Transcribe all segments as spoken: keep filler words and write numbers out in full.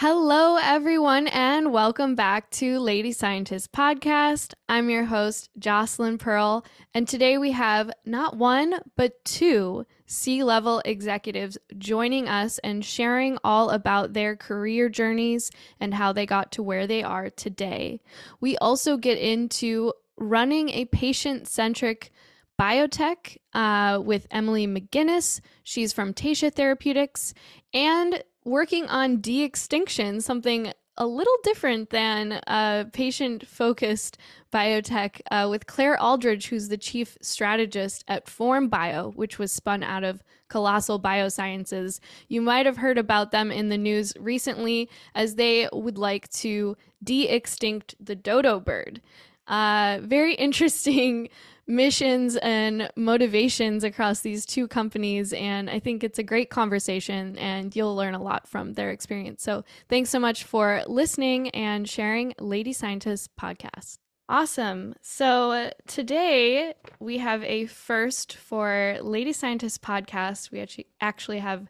Hello, everyone, and welcome back to Lady Scientist Podcast. I'm your host, Jocelyn Pearl, and today we have not one, but two C-level executives joining us and sharing all about their career journeys and how they got to where they are today. We also get into running a patient-centric biotech uh, with Emily McGinnis. She's from Taysha Therapeutics, and working on de-extinction, something a little different than uh, patient-focused biotech uh, with Claire Aldridge, who's the chief strategist at Form Bio, which was spun out of Colossal Biosciences. You might have heard about them in the news recently as they would like to de-extinct the dodo bird. Uh, very interesting missions and motivations across these two companies, and I think it's a great conversation, and you'll learn a lot from their experience. So thanks so much for listening and sharing Lady Scientist Podcast. Awesome. So today we have a first for Lady Scientist Podcast. We actually actually have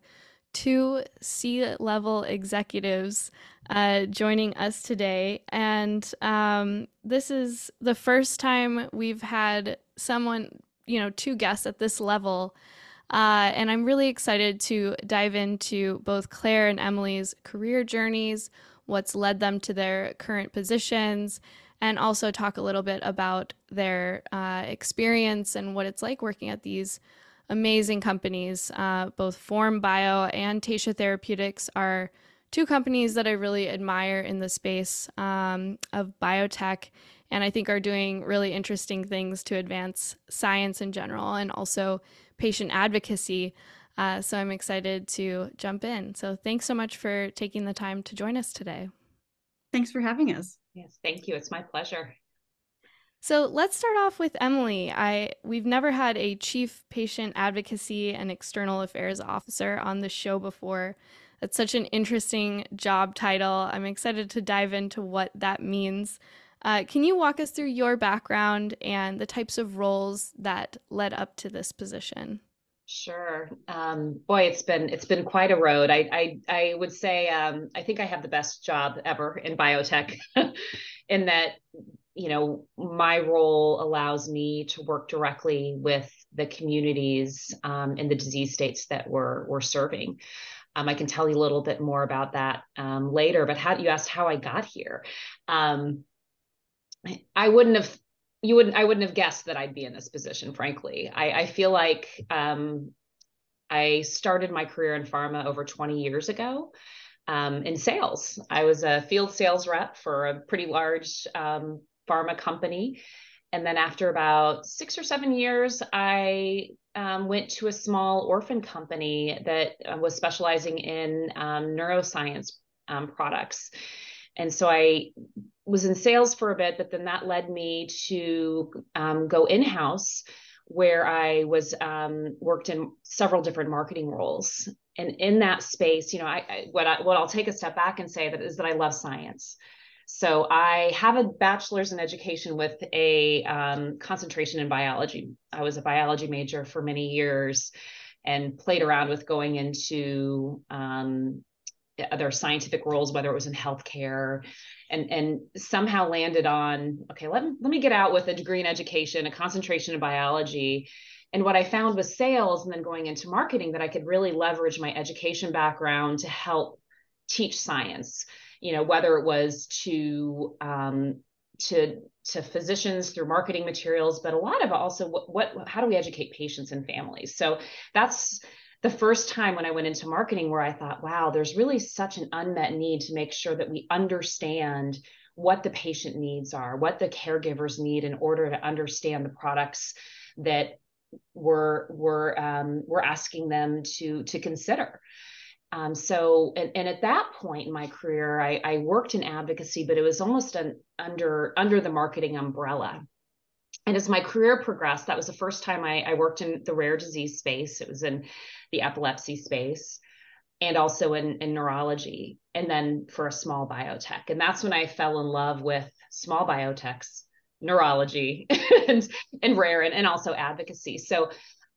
two C-level executives uh, joining us today. And um, this is the first time we've had someone, you know, two guests at this level. Uh, and I'm really excited to dive into both Claire and Emily's career journeys, what's led them to their current positions, and also talk a little bit about their uh, experience and what it's like working at these amazing companies. Uh, both Form Bio and Taysha Therapeutics are two companies that I really admire in the space um, of biotech, and I think are doing really interesting things to advance science in general and also patient advocacy. Uh, so I'm excited to jump in. So thanks so much for taking the time to join us today. Thanks for having us. Yes, thank you. It's my pleasure. So let's start off with Emily. I we've never had a chief patient advocacy and external affairs officer on the show before. That's such an interesting job title. I'm excited to dive into what that means. Uh, can you walk us through your background and the types of roles that led up to this position? Sure. Um, boy, it's been it's been quite a road. I I, I would say um, I think I have the best job ever in biotech, in that, you know, my role allows me to work directly with the communities um, in the disease states that we're, we're serving. Um, I can tell you a little bit more about that um, later, but how you asked how I got here. Um, I wouldn't have, you wouldn't, I wouldn't have guessed that I'd be in this position, frankly. I, I feel like um, I started my career in pharma over twenty years ago. Um, in sales. I was a field sales rep for a pretty large um, pharma company. And then after about six or seven years, I um, went to a small orphan company that was specializing in um, neuroscience um, products. And so I was in sales for a bit, but then that led me to um, go in-house, where I was um, worked in several different marketing roles. And in that space, you know, I, I what I what I'll take a step back and say that is that I love science. So I have a bachelor's in education with a um, concentration in biology. I was a biology major for many years, and played around with going into um, other scientific roles, whether it was in healthcare, and and somehow landed on, okay, let, let me get out with a degree in education, a concentration in biology. And what I found was sales, and then going into marketing, that I could really leverage my education background to help teach science, you know, whether it was to um, to to physicians through marketing materials, but a lot of also what, what how do we educate patients and families? So that's the first time when I went into marketing where I thought, wow, there's really such an unmet need to make sure that we understand what the patient needs are, what the caregivers need in order to understand the products that we're, we're, um, we're asking them to, to consider. Um, so, and, and at that point in my career, I, I worked in advocacy, but it was almost an under, under the marketing umbrella. And as my career progressed, that was the first time I, I worked in the rare disease space. It was in the epilepsy space, and also in, in neurology, and then for a small biotech. And that's when I fell in love with small biotechs, neurology, and, and rare, and, and also advocacy. So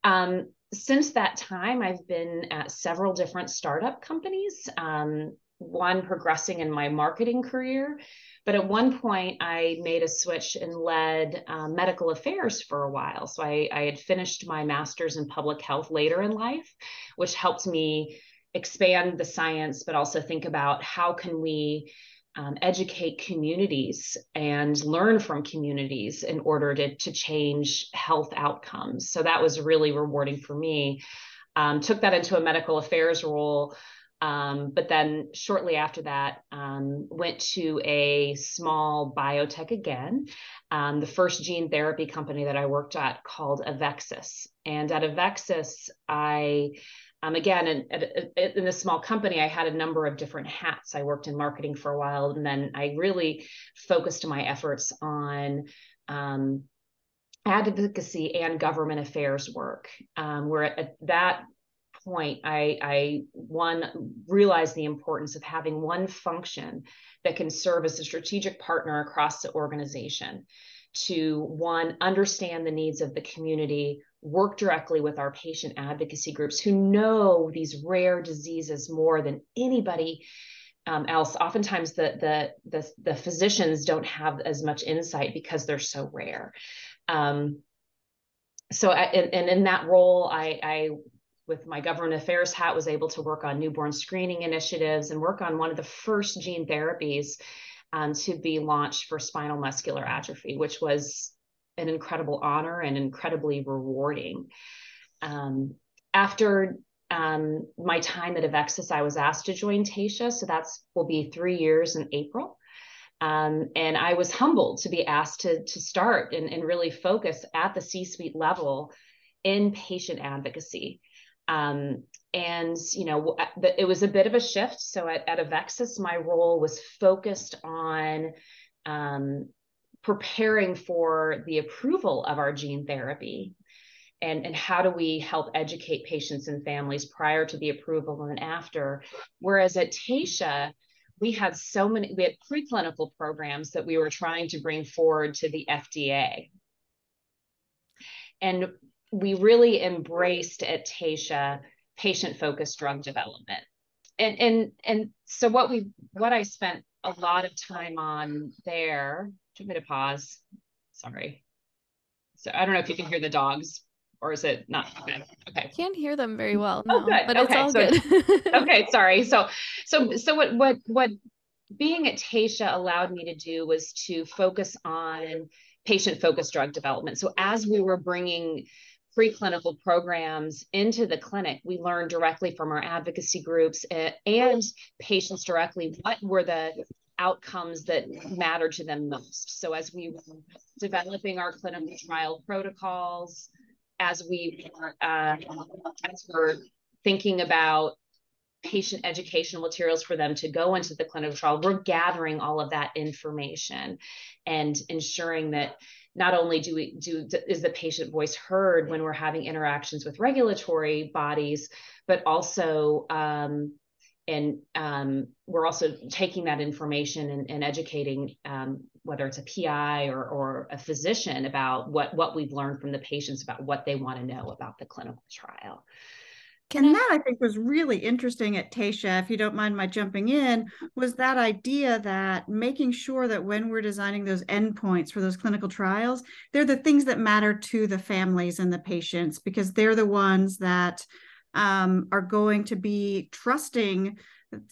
um, since that time, I've been at several different startup companies, um, one progressing in my marketing career. But at one point, I made a switch and led uh, medical affairs for a while. So I, I had finished my master's in public health later in life, which helped me expand the science, but also think about how can we um, educate communities and learn from communities in order to, to change health outcomes. So that was really rewarding for me. Um, took that into a medical affairs role. Um, but then shortly after that, um, went to a small biotech again, um, the first gene therapy company that I worked at called AveXis. And at AveXis, I, um, again, in, in, in this small company, I had a number of different hats. I worked in marketing for a while, and then I really focused my efforts on um, advocacy and government affairs work, um, where at, at that point, I, I one realized the importance of having one function that can serve as a strategic partner across the organization to one, understand the needs of the community, work directly with our patient advocacy groups who know these rare diseases more than anybody um, else. Oftentimes the, the, the, the physicians don't have as much insight because they're so rare. Um, so, I, and, and in that role, I, I with my government affairs hat, was able to work on newborn screening initiatives and work on one of the first gene therapies um, to be launched for spinal muscular atrophy, which was an incredible honor and incredibly rewarding. Um, after um, my time at AveXis, I was asked to join Taysha, so that's will be three years in April. Um, and I was humbled to be asked to, to start and, and really focus at the C-suite level in patient advocacy. Um, and, you know, it was a bit of a shift. So at, at AveXis, my role was focused on um, preparing for the approval of our gene therapy and, and how do we help educate patients and families prior to the approval and after. Whereas at Taysha, we had so many, we had preclinical programs that we were trying to bring forward to the F D A. And we really embraced at Taysha patient-focused drug development. And, and, and so what we, what I spent a lot of time on there, do you want me to pause? Sorry. So I don't know if you can hear the dogs or is it not? Okay. Okay. Can't hear them very well. No, oh, good. But okay. It's all so, good. Okay. Sorry. So, so, so what, what, what being at Taysha allowed me to do was to focus on patient-focused drug development. So as we were bringing preclinical programs into the clinic, we learned directly from our advocacy groups and patients directly what were the outcomes that mattered to them most. So as we were developing our clinical trial protocols, as we were, uh, as we were thinking about patient educational materials for them to go into the clinical trial, we're gathering all of that information and ensuring that not only do we do is the patient voice heard when we're having interactions with regulatory bodies, but also um, and um, we're also taking that information and, and educating um, whether it's a P I or, or a physician about what what we've learned from the patients about what they want to know about the clinical trial. Can and I, that I think was really interesting at Taysha, if you don't mind my jumping in, was that idea that making sure that when we're designing those endpoints for those clinical trials, they're the things that matter to the families and the patients, because they're the ones that um, are going to be trusting,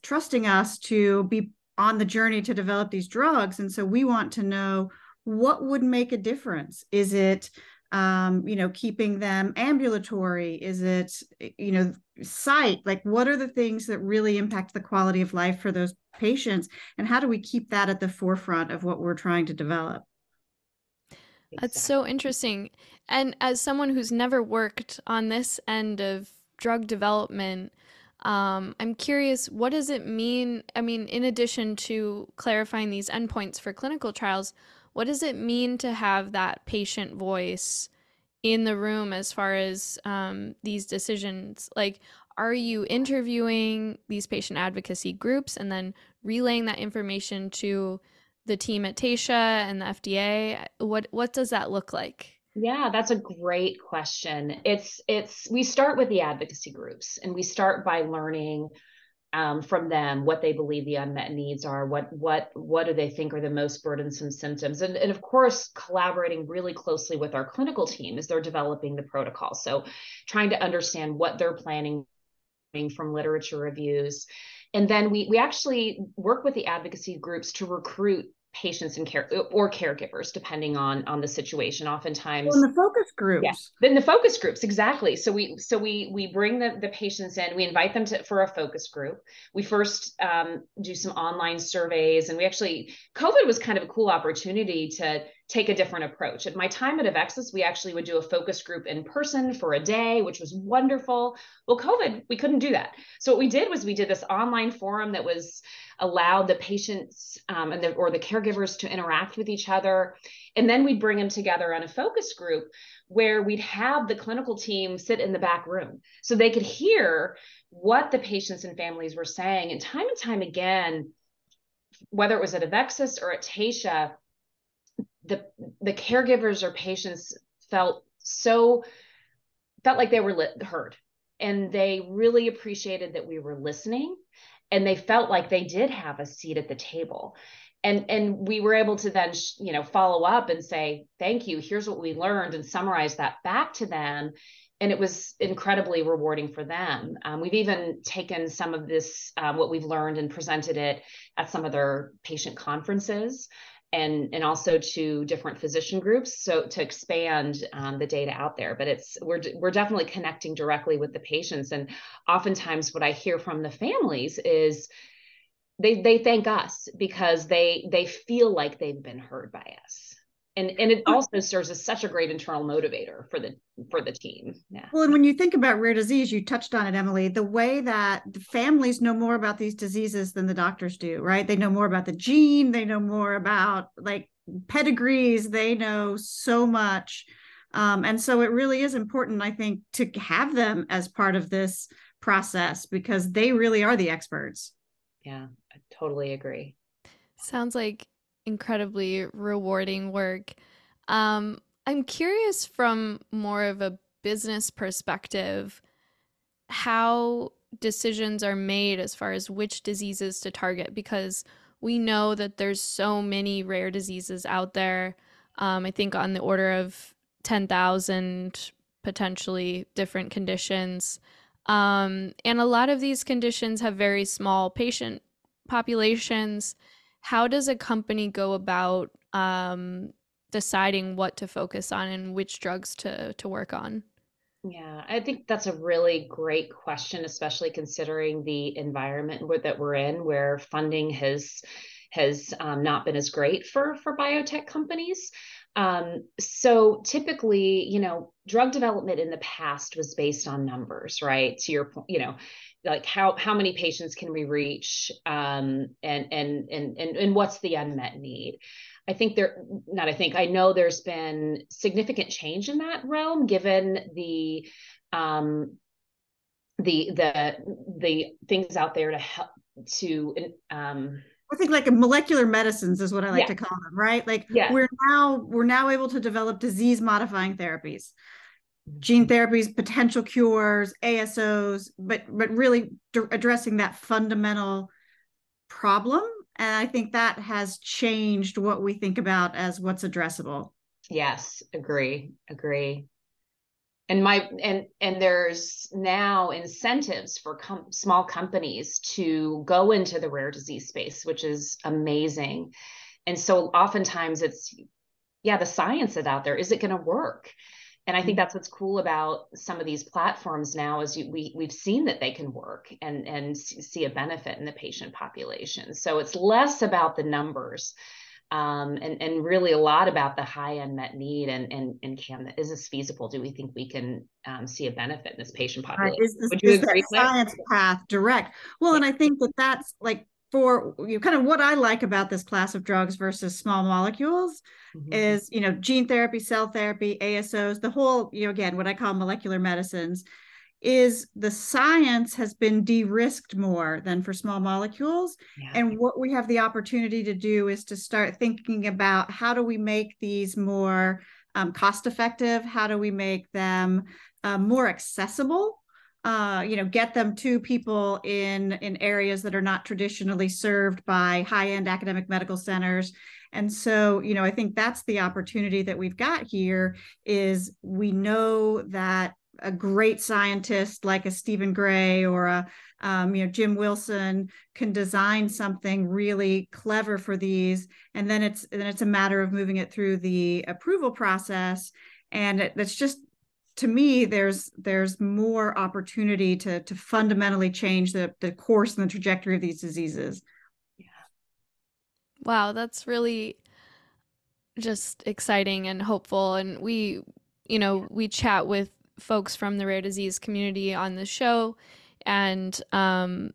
trusting us to be on the journey to develop these drugs. And so we want to know what would make a difference. Is it Um, you know, keeping them ambulatory? Is it, you know, sight? Like, what are the things that really impact the quality of life for those patients? And how do we keep that at the forefront of what we're trying to develop? That's so interesting. And as someone who's never worked on this end of drug development, um, I'm curious, what does it mean? I mean, in addition to clarifying these endpoints for clinical trials, what does it mean to have that patient voice in the room as far as um, these decisions? Like, are you interviewing these patient advocacy groups and then relaying that information to the team at Taysha and the F D A? What what does that look like? Yeah, that's a great question. It's it's we start with the advocacy groups and we start by learning um, from them, what they believe the unmet needs are, what what what do they think are the most burdensome symptoms. And, and of course, collaborating really closely with our clinical team as they're developing the protocol. So trying to understand what they're planning from literature reviews. And then we we actually work with the advocacy groups to recruit patients and care or caregivers, depending on on the situation. Oftentimes, well, in the focus groups, yes, yeah, in the focus groups, exactly. So we so we we bring the the patients in. We invite them to for a focus group. We first um, do some online surveys, and we actually COVID was kind of a cool opportunity to take a different approach. At my time at AveXis, we actually would do a focus group in person for a day, which was wonderful. Well, COVID, we couldn't do that. So what we did was we did this online forum that was allowed the patients um, and the, or the caregivers to interact with each other. And then we'd bring them together on a focus group where we'd have the clinical team sit in the back room so they could hear what the patients and families were saying. And time and time again, whether it was at AveXis or at Taysha, the the caregivers or patients felt so felt like they were lit, heard, and they really appreciated that we were listening, and they felt like they did have a seat at the table. And and we were able to then you know follow up and say, thank you, here's what we learned, and summarize that back to them. And it was incredibly rewarding for them. Um, we've even taken some of this uh, what we've learned and presented it at some of their patient conferences, and and also to different physician groups, so to expand um, the data out there. But it's we're we're definitely connecting directly with the patients, and oftentimes what I hear from the families is they they thank us because they they feel like they've been heard by us, and and it also serves as such a great internal motivator for the for the team. Yeah. Well, and when you think about rare disease, you touched on it, Emily, the way that the families know more about these diseases than the doctors do, right? They know more about the gene. They know more about like pedigrees. They know so much. Um, and so it really is important, I think, to have them as part of this process because they really are the experts. Yeah, I totally agree. Sounds like incredibly rewarding work. Um, I'm curious from more of a business perspective, how decisions are made as far as which diseases to target, because we know that there's so many rare diseases out there. Um, I think on the order of ten thousand potentially different conditions. Um, and a lot of these conditions have very small patient populations. How does a company go about um, deciding what to focus on and which drugs to to work on? Yeah, I think that's a really great question, especially considering the environment that we're in, where funding has has um, not been as great for for biotech companies. Um, so typically, you know, drug development in the past was based on numbers, right? To your point, you know, like how how many patients can we reach, um, and and and and and what's the unmet need? I think there, not I think, I know there's been significant change in that realm given the, um, the, the, the things out there to help to, um, I think like molecular medicines is what I like yeah. to call them, right? Like yeah. we're now, we're now able to develop disease modifying therapies, gene therapies, potential cures, A S Os, but, but really d- addressing that fundamental problem. And I think that has changed what we think about as what's addressable. Yes, agree, agree. And my and and there's now incentives for com- small companies to go into the rare disease space, which is amazing. And so oftentimes it's, yeah, the science is out there. Is it going to work? And I think that's what's cool about some of these platforms now is you, we, we've seen that they can work and, and see a benefit in the patient population. So it's less about the numbers um, and, and really a lot about the high unmet need and, and, and can, is this feasible? Do we think we can um, see a benefit in this patient population? Right. Is this, Would you is agree that science that? path direct? Well, and I think that that's like, for you know, kind of what I like about this class of drugs versus small molecules mm-hmm. is, you know, gene therapy, cell therapy, A S Os, the whole, you know, again, what I call molecular medicines is the science has been de-risked more than for small molecules. Yeah. And what we have the opportunity to do is to start thinking about how do we make these more um, cost effective? How do we make them uh, more accessible? uh, you know, get them to people in, in areas that are not traditionally served by high-end academic medical centers. And so, you know, I think that's the opportunity that we've got here is we know that a great scientist like a Stephen Gray or a, um, you know, Jim Wilson can design something really clever for these. And then it's, then it's a matter of moving it through the approval process. And it, that's just, to me, there's, there's more opportunity to, to fundamentally change the, the course and the trajectory of these diseases. Yeah. Wow. That's really just exciting and hopeful. And we, you know, we chat with folks from the rare disease community on the show. And, um,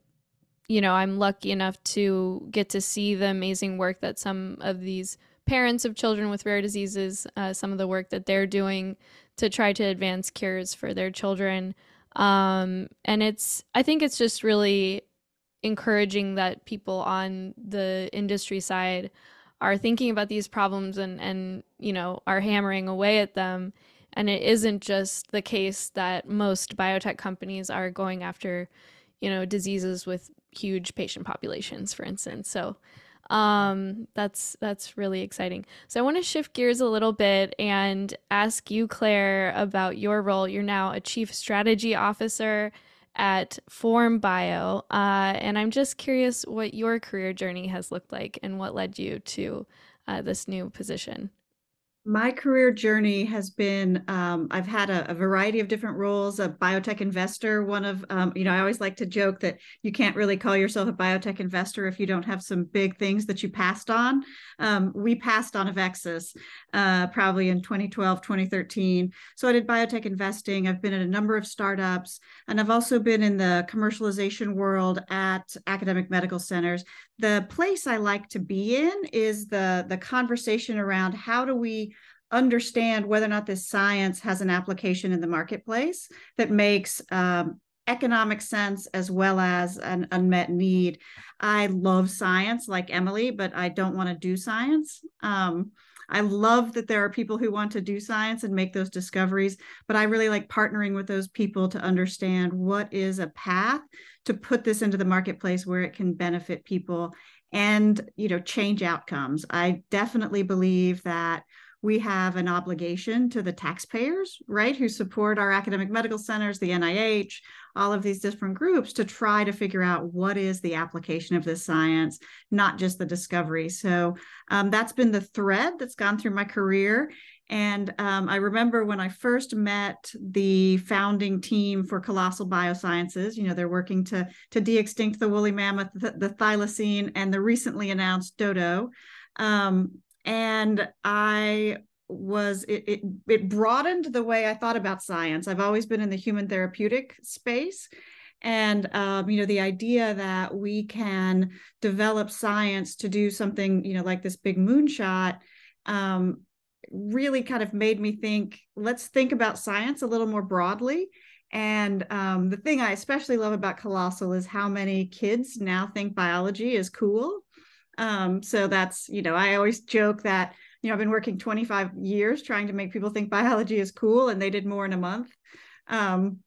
you know, I'm lucky enough to get to see the amazing work that some of these parents of children with rare diseases, uh, some of the work that they're doing to try to advance cures for their children. Um, and it's, I think it's just really encouraging that people on the industry side are thinking about these problems and, and, you know, are hammering away at them. And it isn't just the case that most biotech companies are going after, you know, diseases with huge patient populations, for instance. So um, that's that's really exciting. So I want to shift gears a little bit and ask you, Claire, about your role. You're now a chief strategy officer at Form Bio. Uh, and I'm just curious what your career journey has looked like and what led you to uh, this new position. My career journey has been, um, I've had a, a variety of different roles, a biotech investor, one of, um, you know, I always like to joke that you can't really call yourself a biotech investor if you don't have some big things that you passed on. Um, we passed on AveXis uh, probably in twenty twelve, twenty thirteen. So I did biotech investing. I've been at a number of startups, and I've also been in the commercialization world at academic medical centers. The place I like to be in is the, the conversation around how do we understand whether or not this science has an application in the marketplace that makes um, economic sense as well as an unmet need. I love science like Emily, but I don't want to do science. Um, I love that there are people who want to do science and make those discoveries, but I really like partnering with those people to understand what is a path to put this into the marketplace where it can benefit people and, you know, change outcomes. I definitely believe that we have an obligation to the taxpayers, right, who support our academic medical centers, the N I H, all of these different groups to try to figure out what is the application of this science, not just the discovery. So um, that's been the thread that's gone through my career. And um, I remember when I first met the founding team for Colossal Biosciences, you know, they're working to, to de-extinct the woolly mammoth, the, the thylacine, and the recently announced dodo. Um, and I was, it, it, it broadened the way I thought about science. I've always been in the human therapeutic space. And, um, you know, the idea that we can develop science to do something, you know, like this big moonshot, um, really kind of made me think, let's think about science a little more broadly. And um, the thing I especially love about Colossal is how many kids now think biology is cool. Um, so that's, you know, I always joke that, you know, I've been working twenty-five years trying to make people think biology is cool, and they did more in a month. Um,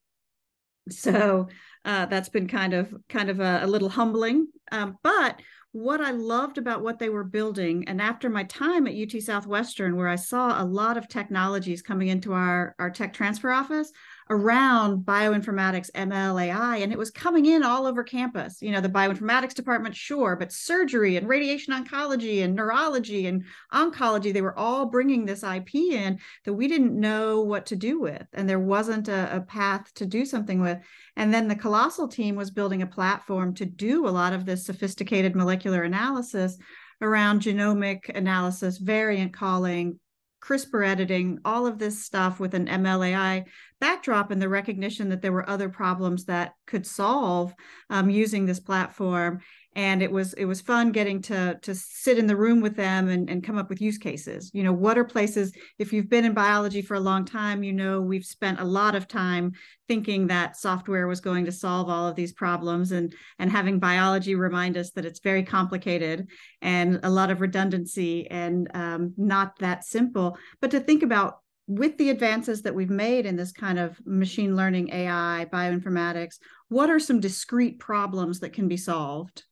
so uh, that's been kind of, kind of a, a little humbling, um, but what I loved about what they were building. And after my time at U T Southwestern, where I saw a lot of technologies coming into our, our tech transfer office around bioinformatics, M L A I, and it was coming in all over campus. You know, the bioinformatics department, sure, but surgery and radiation oncology and neurology and oncology, they were all bringing this I P in that we didn't know what to do with. And there wasn't a, a path to do something with. And then the Colossal team was building a platform to do a lot of this sophisticated molecular analysis around genomic analysis, variant calling, CRISPR editing, all of this stuff with an M L A I backdrop and the recognition that there were other problems that could solve um, using this platform. And it was it was fun getting to, to sit in the room with them and, and come up with use cases. You know, what are places, if you've been in biology for a long time, you know, we've spent a lot of time thinking that software was going to solve all of these problems and, and having biology remind us that it's very complicated and a lot of redundancy and um, not that simple. But to think about with the advances that we've made in this kind of machine learning, A I, bioinformatics, what are some discrete problems that can be solved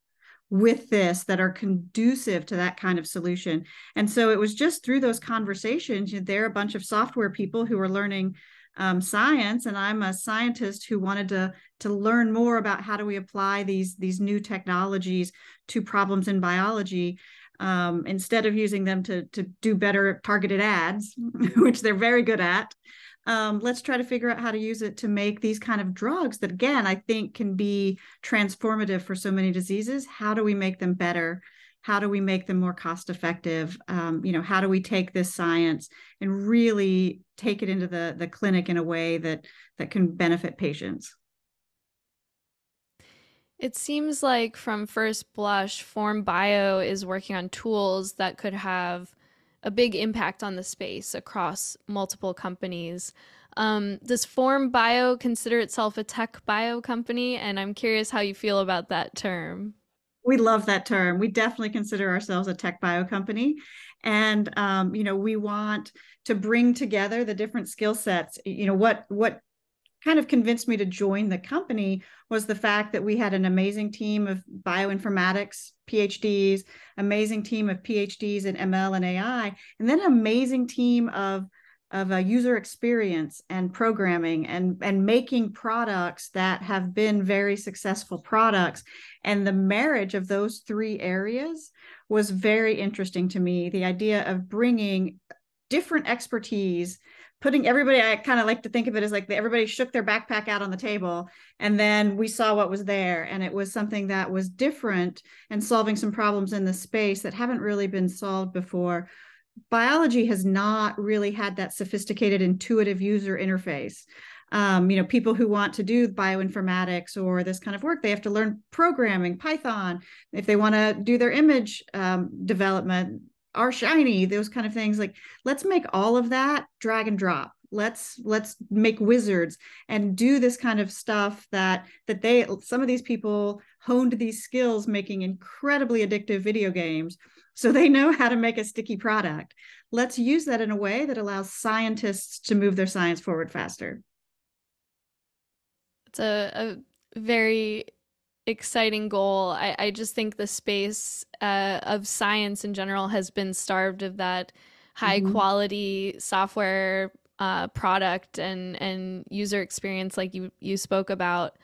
with this that are conducive to that kind of solution? And so it was just through those conversations, you know, there are a bunch of software people who are learning um, science, and I'm a scientist who wanted to, to learn more about how do we apply these, these new technologies to problems in biology, um, instead of using them to, to do better targeted ads, which they're very good at. Um, let's try to figure out how to use it to make these kind of drugs that, again, I think can be transformative for so many diseases. How do we make them better? How do we make them more cost effective? Um, you know, how do we take this science and really take it into the, the clinic in a way that, that can benefit patients? It seems like from first blush, Form Bio is working on tools that could have a big impact on the space across multiple companies. Um, does Form Bio consider itself a tech bio company? And I'm curious how you feel about that term. We love that term. We definitely consider ourselves a tech bio company. And, um, you know, we want to bring together the different skill sets. You know, what, what kind of convinced me to join the company was the fact that we had an amazing team of bioinformatics PhDs, amazing team of PhDs in M L and A I, and then an amazing team of, of uh, user experience and programming and, and making products that have been very successful products. And the marriage of those three areas was very interesting to me. The idea of bringing different expertise, putting everybody, I kind of like to think of it as like everybody shook their backpack out on the table and then we saw what was there. And it was something that was different and solving some problems in the space that haven't really been solved before. Biology has not really had that sophisticated, intuitive user interface. Um, you know, people who want to do bioinformatics or this kind of work, they have to learn programming, Python. If they want to do their image um, development, are shiny, those kind of things. Like, let's make all of that drag and drop. Let's let's make wizards and do this kind of stuff that that they, some of these people honed these skills making incredibly addictive video games, so they know how to make a sticky product. Let's use that in a way that allows scientists to move their science forward faster. It's a, a very exciting goal. I, I just think the space uh, of science in general has been starved of that high mm-hmm. quality software uh, product and, and user experience like you, you spoke about.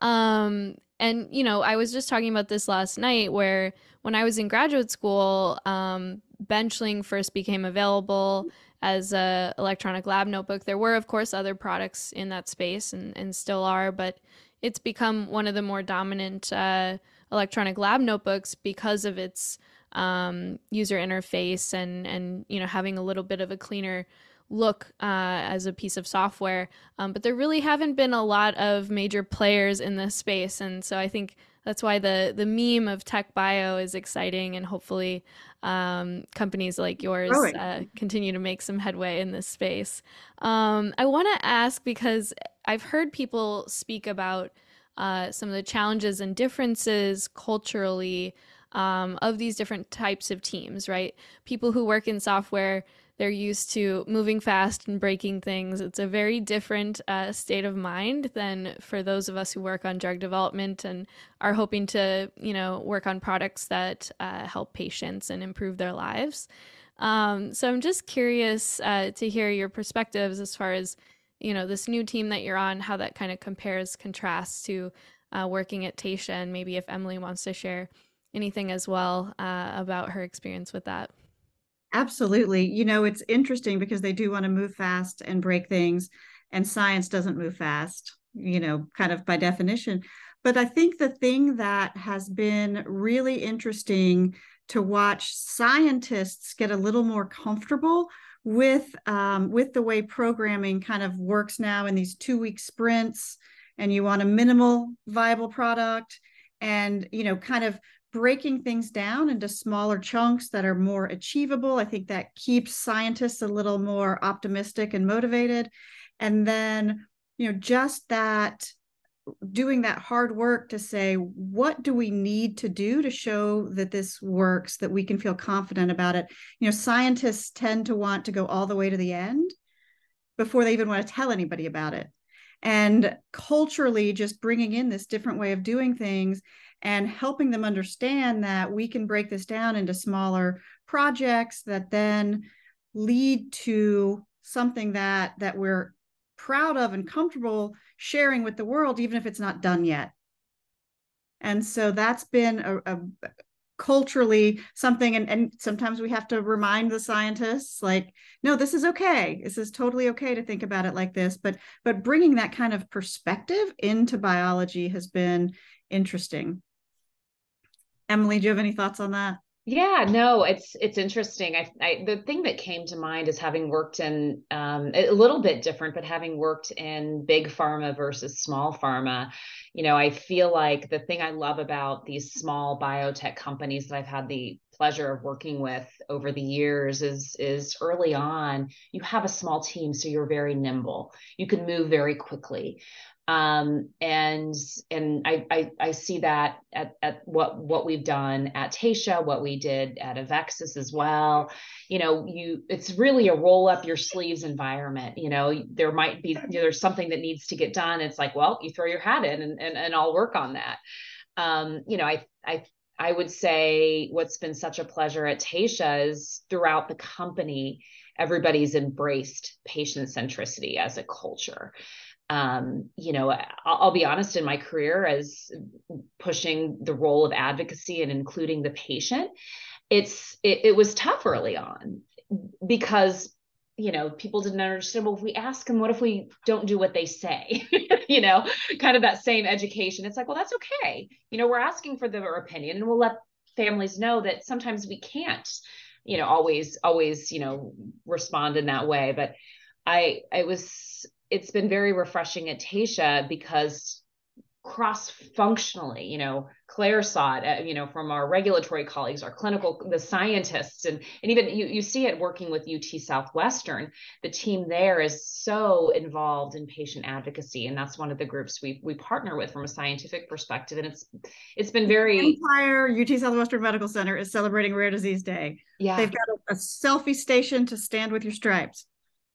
Um, and, you know, I was just talking about this last night where when I was in graduate school, um, Benchling first became available as a electronic lab notebook. There were, of course, other products in that space and, and still are, but it's become one of the more dominant uh, electronic lab notebooks because of its um, user interface and, and you know, having a little bit of a cleaner look uh, as a piece of software. Um, but there really haven't been a lot of major players in this space. And so I think that's why the, the meme of tech bio is exciting, and hopefully um, companies like yours uh, continue to make some headway in this space. Um, I want to ask, because I've heard people speak about uh, some of the challenges and differences culturally um, of these different types of teams, right? People who work in software, they're used to moving fast and breaking things. It's a very different uh, state of mind than for those of us who work on drug development and are hoping to, you know, work on products that uh, help patients and improve their lives. Um, so I'm just curious uh, to hear your perspectives as far as, you know, this new team that you're on, how that kind of compares, contrasts to uh, working at Taysha, and maybe if Emily wants to share anything as well uh, about her experience with that. Absolutely. You know, it's interesting because they do want to move fast and break things, and science doesn't move fast, you know, kind of by definition. But I think the thing that has been really interesting to watch scientists get a little more comfortable with, um, with the way programming kind of works now in these two week sprints, and you want a minimal viable product and, you know, kind of breaking things down into smaller chunks that are more achievable. I think that keeps scientists a little more optimistic and motivated. And then, you know, just that doing that hard work to say, what do we need to do to show that this works, that we can feel confident about it? You know, scientists tend to want to go all the way to the end. before they even want to tell anybody about it. And culturally, just bringing in this different way of doing things and helping them understand that we can break this down into smaller projects that then lead to something that that we're proud of and comfortable sharing with the world, even if it's not done yet. And so that's been a, a culturally something. And, and sometimes we have to remind the scientists, like, no, this is okay. This is totally okay to think about it like this. But, but bringing that kind of perspective into biology has been interesting. Emily, do you have any thoughts on that? Yeah, no, it's it's interesting. I, I the thing that came to mind is having worked in um, a little bit different, but having worked in big pharma versus small pharma, you know, I feel like the thing I love about these small biotech companies that I've had the pleasure of working with over the years is is early on, you have a small team, so you're very nimble. You can move very quickly. Um, and, and I, I, I see that at, at what, what we've done at Taysha, what we did at AveXis as well. You know, you, it's really a roll up your sleeves environment. You know, there might be, you know, there's something that needs to get done. It's like, well, you throw your hat in and, and, and I'll work on that. Um, you know, I, I, I would say what's been such a pleasure at Taysha is throughout the company, everybody's embraced patient centricity as a culture. Um, you know, I'll, I'll be honest, in my career as pushing the role of advocacy and including the patient, it's, it, it was tough early on because, you know, people didn't understand, well, if we ask them, what if we don't do what they say, you know, kind of that same education. It's like, well, that's okay. You know, we're asking for their opinion and we'll let families know that sometimes we can't, you know, always, always, you know, respond in that way. But I, I was, it's been very refreshing at Taysha because cross-functionally, you know, Claire saw it, you know, from our regulatory colleagues, our clinical, the scientists, and, and even you, you see it working with U T Southwestern, the team there is so involved in patient advocacy. And that's one of the groups we we partner with from a scientific perspective. And it's, it's been very... The entire U T Southwestern Medical Center is celebrating Rare Disease Day. Yeah. They've got a, a selfie station to stand with your stripes.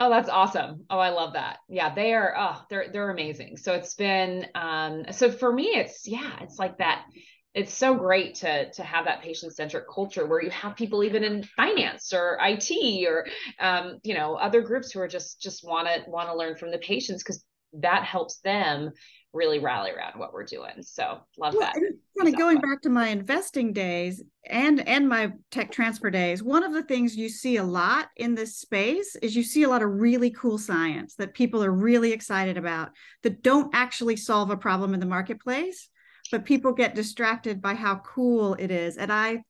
Oh, that's awesome. Oh, I love that. Yeah, they are, oh, they're, they're amazing. So it's been, um, so for me, it's, yeah, it's like that. It's so great to, to have that patient-centric culture where you have people even in finance or I T or, um, you know, other groups who are just, just want to, want to learn from the patients because that helps them really rally around what we're doing. So love well, that. Kind of going back to my investing days and, and my tech transfer days, one of the things you see a lot in this space is you see a lot of really cool science that people are really excited about that don't actually solve a problem in the marketplace, but people get distracted by how cool it is. And I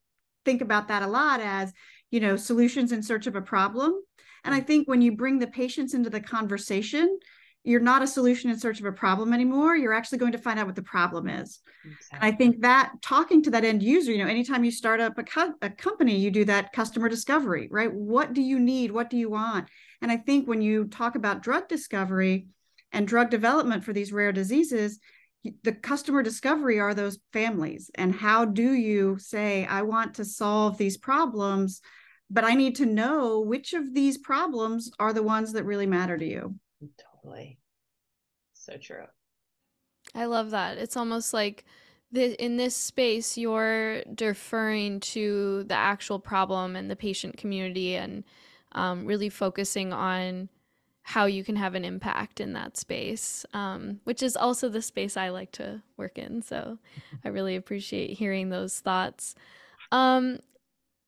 think about that a lot as, you know, solutions in search of a problem. And I think when you bring the patients into the conversation, you're not a solution in search of a problem anymore. You're actually going to find out what the problem is. Exactly. And I think that talking to that end user, you know, anytime you start up a, co- a company, you do that customer discovery, right? What do you need? What do you want? And I think when you talk about drug discovery and drug development for these rare diseases, the customer discovery are those families. And how do you say, I want to solve these problems, but I need to know which of these problems are the ones that really matter to you. So true. I love that. It's almost like the, in this space, you're deferring to the actual problem and the patient community and um, really focusing on how you can have an impact in that space, um, which is also the space I like to work in. So I really appreciate hearing those thoughts. Um,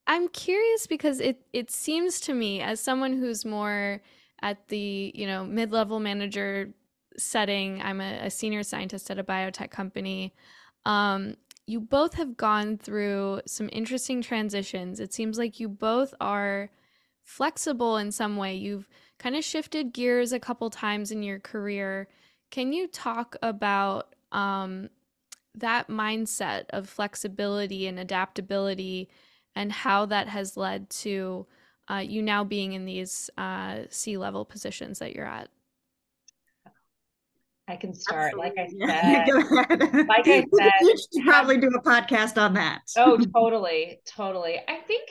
I'm curious because it it seems to me as someone who's more at the, you know, mid-level manager setting, I'm a, a senior scientist at a biotech company. Um, you both have gone through some interesting transitions. It seems like you both are flexible in some way. You've kind of shifted gears a couple times in your career. Can you talk about um, that mindset of flexibility and adaptability and how that has led to Uh, you now being in these uh, C-level positions that you're at? I can start. Absolutely. Like I said, Go ahead. like I said, you should probably do a podcast on that. Oh, totally, totally. I think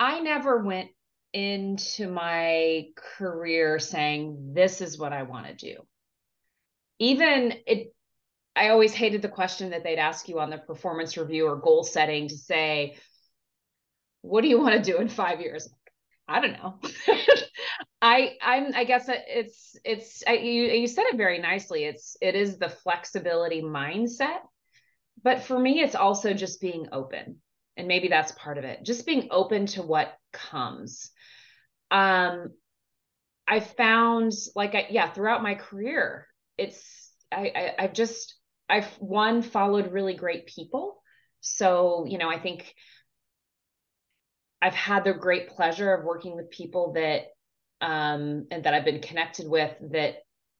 I never went into my career saying, this is what I want to do. Even it, I always hated the question that they'd ask you on the performance review or goal setting to say, what do you want to do in five years? I don't know. I I'm I guess it's it's I, you you said it very nicely. It's it is the flexibility mindset, but for me, it's also just being open, and maybe that's part of it. Just being open to what comes. Um, I found like I, yeah throughout my career, it's I, I I've just I've one followed really great people. So you know I think I've had the great pleasure of working with people that. Um, and that I've been connected with that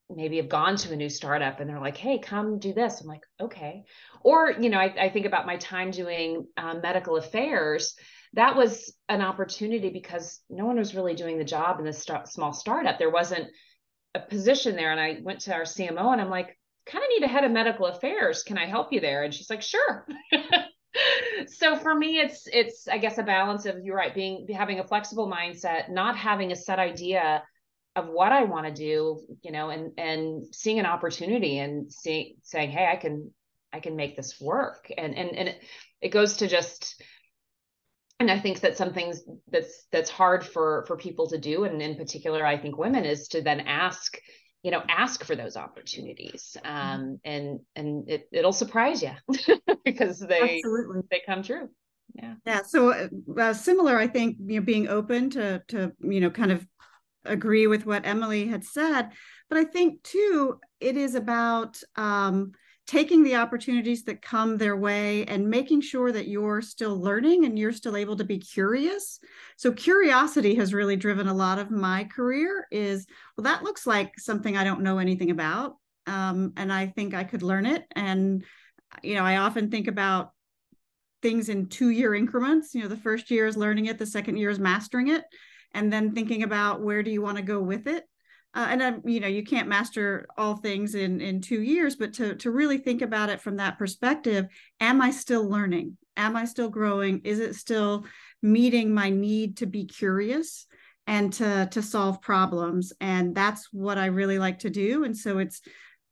maybe have gone to a new startup and they're like, hey, come do this. I'm like, okay. Or, you know, I, I think about my time doing uh, medical affairs. That was an opportunity because no one was really doing the job in this st- small startup. There wasn't a position there. And I went to our C M O and I'm like, kind of need a head of medical affairs. Can I help you there? And she's like, sure. So for me, it's, it's, I guess, a balance of, you're right, being, having a flexible mindset, not having a set idea of what I want to do, you know, and, and seeing an opportunity and seeing, saying, hey, I can, I can make this work. And, and, and it, it goes to just, and I think that some things that's, that's hard for, for people to do. And in particular, I think women, is to then ask, you know, ask for those opportunities. Um, and, and it, it'll surprise you because they, Absolutely. they come true. Yeah. Yeah. So uh, similar, I think, you know, being open to, to, you know, kind of agree with what Emily had said, but I think too, it is about um, taking the opportunities that come their way and making sure that you're still learning and you're still able to be curious. So curiosity has really driven a lot of my career is, well, that looks like something I don't know anything about. Um, and I think I could learn it. And, you know, I often think about things in two-year increments. You know, the first year is learning it, the second year is mastering it, and then thinking about where do you want to go with it. Uh, and, um, you know, you can't master all things in, in two years, but to, to really think about it from that perspective, am I still learning? Am I still growing? Is it still meeting my need to be curious and to, to solve problems? And that's what I really like to do. And so it's,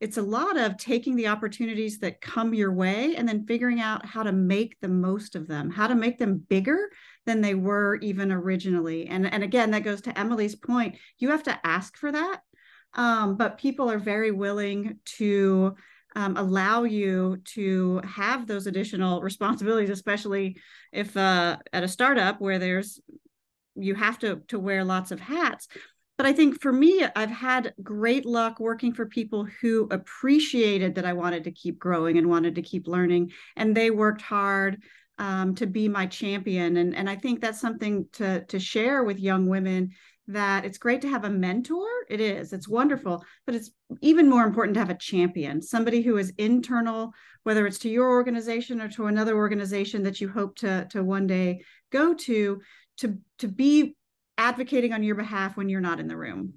it's a lot of taking the opportunities that come your way and then figuring out how to make the most of them, how to make them bigger than they were even originally. And, and again, that goes to Emily's point. You have to ask for that. Um, but people are very willing to um, allow you to have those additional responsibilities, especially if uh, at a startup where there's, you have to, to wear lots of hats. But I think for me, I've had great luck working for people who appreciated that I wanted to keep growing and wanted to keep learning. And they worked hard um, to be my champion. And, and I think that's something to, to share with young women, that it's great to have a mentor. It is. It's wonderful. But it's even more important to have a champion, somebody who is internal, whether it's to your organization or to another organization that you hope to, to one day go to, to, to be advocating on your behalf when you're not in the room.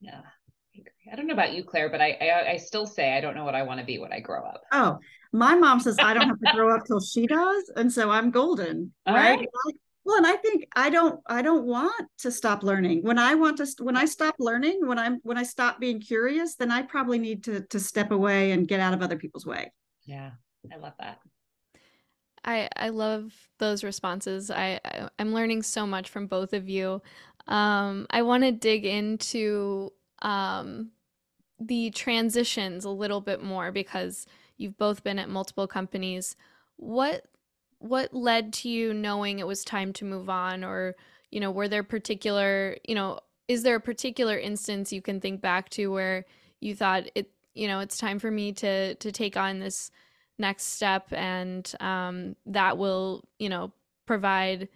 Yeah, I agree. I don't know about you, Claire, but I, I I still say I don't know what I want to be when I grow up. Oh, my mom says I don't have to grow up till she does, and so I'm golden, right? right? Well, and I think I don't I don't want to stop learning. When I want to when I stop learning, when I'm when I stop being curious, then I probably need to to step away and get out of other people's way. Yeah, I love that. I, I love those responses. I, I, I'm learning so much from both of you. Um, I want to dig into um, the transitions a little bit more, because you've both been at multiple companies. What what led to you knowing it was time to move on? Or, you know, were there particular, you know, is there a particular instance you can think back to where you thought, it, you know, it's time for me to to take on this next step, and um, that will, you know, provide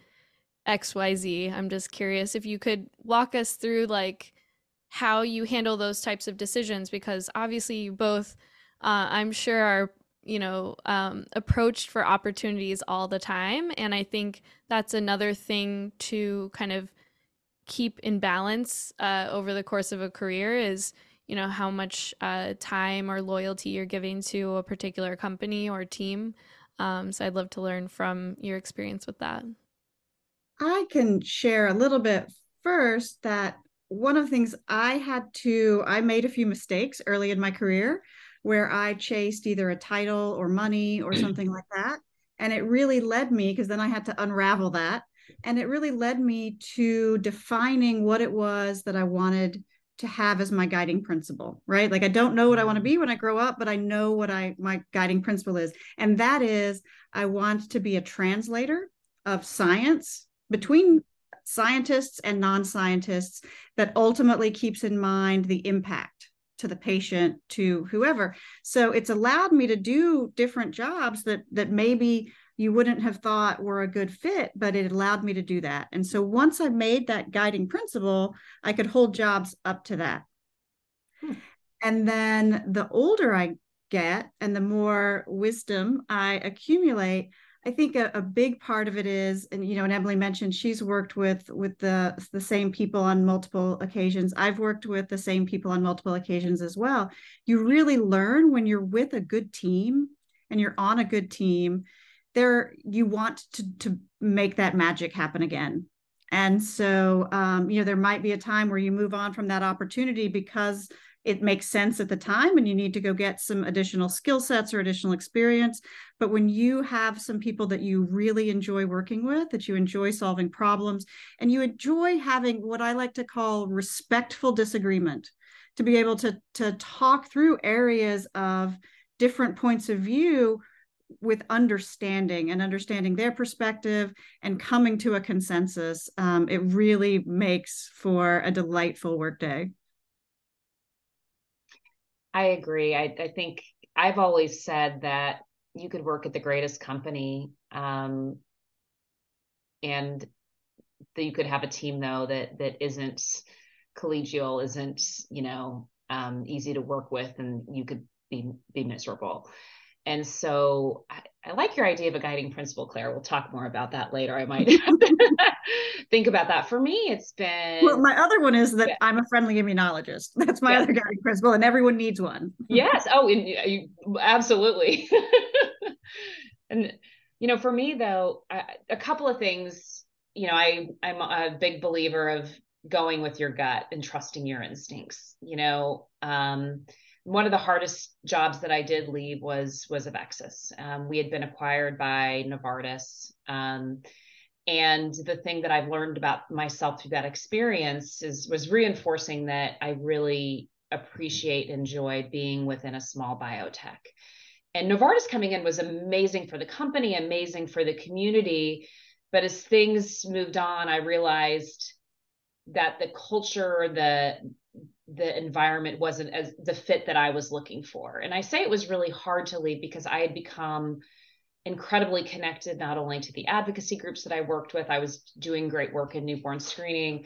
X Y Z. I'm just curious if you could walk us through like how you handle those types of decisions, because obviously you both, uh, I'm sure, are, you know, um, approached for opportunities all the time. And I think that's another thing to kind of keep in balance uh, over the course of a career is, you know, how much uh, time or loyalty you're giving to a particular company or team. Um, so I'd love to learn from your experience with that. I can share a little bit first that one of the things I had to, I made a few mistakes early in my career where I chased either a title or money or something like that. And it really led me, because then I had to unravel that. And it really led me to defining what it was that I wanted to have as my guiding principle, right? Like, I don't know what I want to be when I grow up, but I know what I my guiding principle is. And that is, I want to be a translator of science between scientists and non-scientists that ultimately keeps in mind the impact to the patient, to whoever. So it's allowed me to do different jobs that that maybe you wouldn't have thought were a good fit, but it allowed me to do that. And so once I made that guiding principle, I could hold jobs up to that. Hmm. And then the older I get and the more wisdom I accumulate, I think a, a big part of it is, and, you know, and Emily mentioned she's worked with, with the, the same people on multiple occasions. I've worked with the same people on multiple occasions as well. You really learn when you're with a good team and you're on a good team, there, you want to, to make that magic happen again. And so, um, you know, there might be a time where you move on from that opportunity because it makes sense at the time and you need to go get some additional skill sets or additional experience. But when you have some people that you really enjoy working with, that you enjoy solving problems, and you enjoy having what I like to call respectful disagreement, to be able to, to talk through areas of different points of view with understanding and understanding their perspective and coming to a consensus, um, it really makes for a delightful workday. I agree. I, I think I've always said that you could work at the greatest company, um, and that you could have a team though that that isn't collegial, isn't, you know, um, easy to work with, and you could be be miserable. And so I, I like your idea of a guiding principle, Claire. We'll talk more about that later. I might think about that. For me, it's been... Well, my other one is that yeah. I'm a friendly immunologist. That's my yeah. other guiding principle, and everyone needs one. Yes. Oh, and you, absolutely. And, you know, for me, though, I, a couple of things, you know, I, I'm a big believer of going with your gut and trusting your instincts, you know, um, one of the hardest jobs that I did leave was, was AveXis. Um, we had been acquired by Novartis. Um, and the thing that I've learned about myself through that experience is, was reinforcing that I really appreciate, enjoy being within a small biotech. And Novartis coming in was amazing for the company, amazing for the community. But as things moved on, I realized that the culture, the, the environment wasn't as the fit that I was looking for. And I say it was really hard to leave because I had become incredibly connected, not only to the advocacy groups that I worked with, I was doing great work in newborn screening.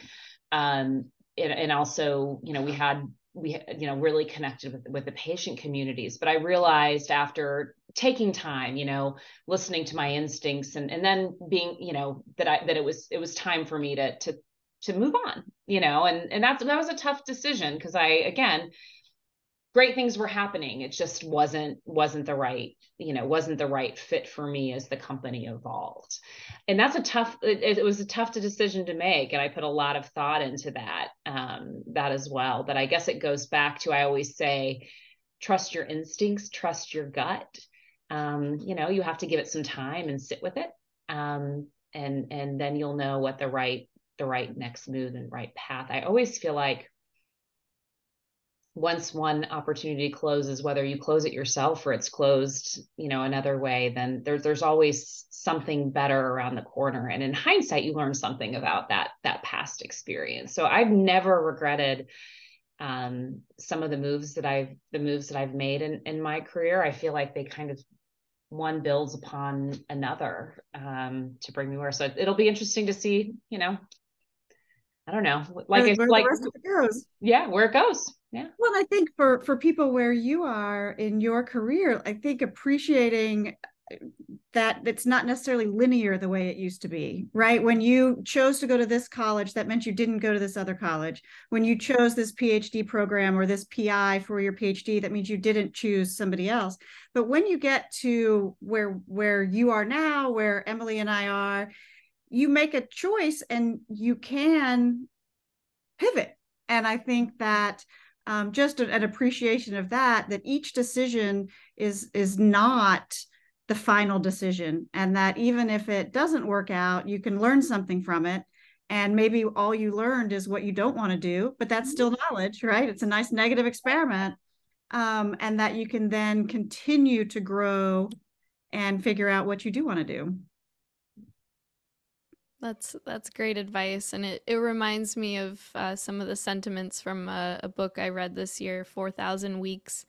Um, and, and also, you know, we had, we, you know, really connected with, with the patient communities, but I realized after taking time, you know, listening to my instincts and, and then being, you know, that I, that it was, it was time for me to, to, to move on, you know, and, and that's, that was a tough decision. Cause I, again, great things were happening. It just wasn't, wasn't the right, you know, wasn't the right fit for me as the company evolved. And that's a tough, it, it was a tough decision to make. And I put a lot of thought into that, um, that as well. But I guess it goes back to, I always say, trust your instincts, trust your gut. Um, you know, you have to give it some time and sit with it. Um, and, and then you'll know what the right, the right next move and right path. I always feel like once one opportunity closes, whether you close it yourself or it's closed, you know, another way, then there's, there's always something better around the corner. And in hindsight, you learn something about that, that past experience. So I've never regretted um, some of the moves that I've, the moves that I've made in, in my career. I feel like they kind of, one builds upon another um, to bring me where. So it'll be interesting to see, you know, I don't know, like, where, where like, the rest of it goes. Yeah, where it goes. Yeah. Well, I think for, for people where you are in your career, I think appreciating that it's not necessarily linear the way it used to be, right? When you chose to go to this college, that meant you didn't go to this other college. When you chose this PhD program or this P I for your PhD, that means you didn't choose somebody else. But when you get to where, where you are now, where Emily and I are, you make a choice and you can pivot. And I think that um, just an appreciation of that, that each decision is, is not the final decision. And that even if it doesn't work out, you can learn something from it. And maybe all you learned is what you don't want to do, but that's still knowledge, right? It's a nice negative experiment. Um, and that you can then continue to grow and figure out what you do want to do. That's that's great advice. And it, it reminds me of uh, some of the sentiments from a, a book I read this year, four thousand weeks,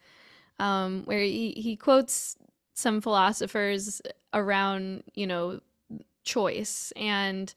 um, where he, he quotes some philosophers around, you know, choice and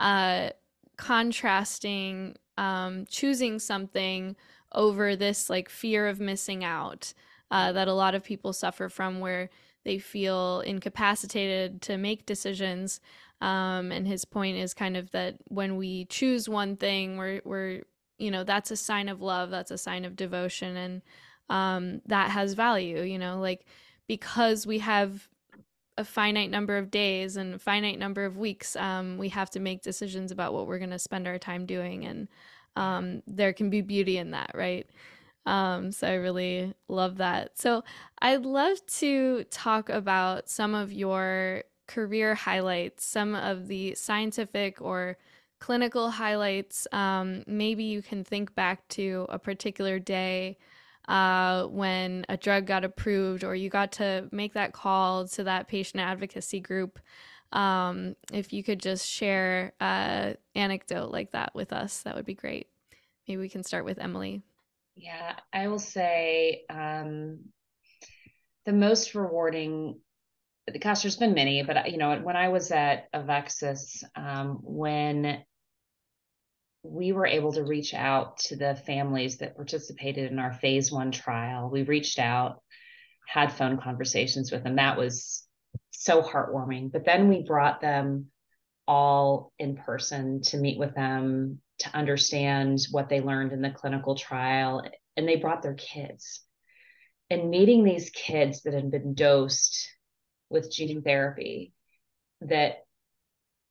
uh, contrasting, um, choosing something over this like fear of missing out uh, that a lot of people suffer from, where they feel incapacitated to make decisions. Um, and his point is kind of that when we choose one thing, we're, we're, you know, that's a sign of love, that's a sign of devotion, and um, that has value, you know, like, because we have a finite number of days and a finite number of weeks, um, we have to make decisions about what we're going to spend our time doing. And um, there can be beauty in that, right? Um, so I really love that. So I'd love to talk about some of your career highlights, some of the scientific or clinical highlights. Um, maybe you can think back to a particular day uh, when a drug got approved, or you got to make that call to that patient advocacy group. Um, if you could just share an anecdote like that with us, that would be great. Maybe we can start with Emily. Yeah, I will say um, the most rewarding, gosh, there's been many, but you know, when I was at AveXis, um, when we were able to reach out to the families that participated in our phase one trial, we reached out, had phone conversations with them. That was so heartwarming. But then we brought them all in person to meet with them, to understand what they learned in the clinical trial. And they brought their kids. And meeting these kids that had been dosed with gene therapy, that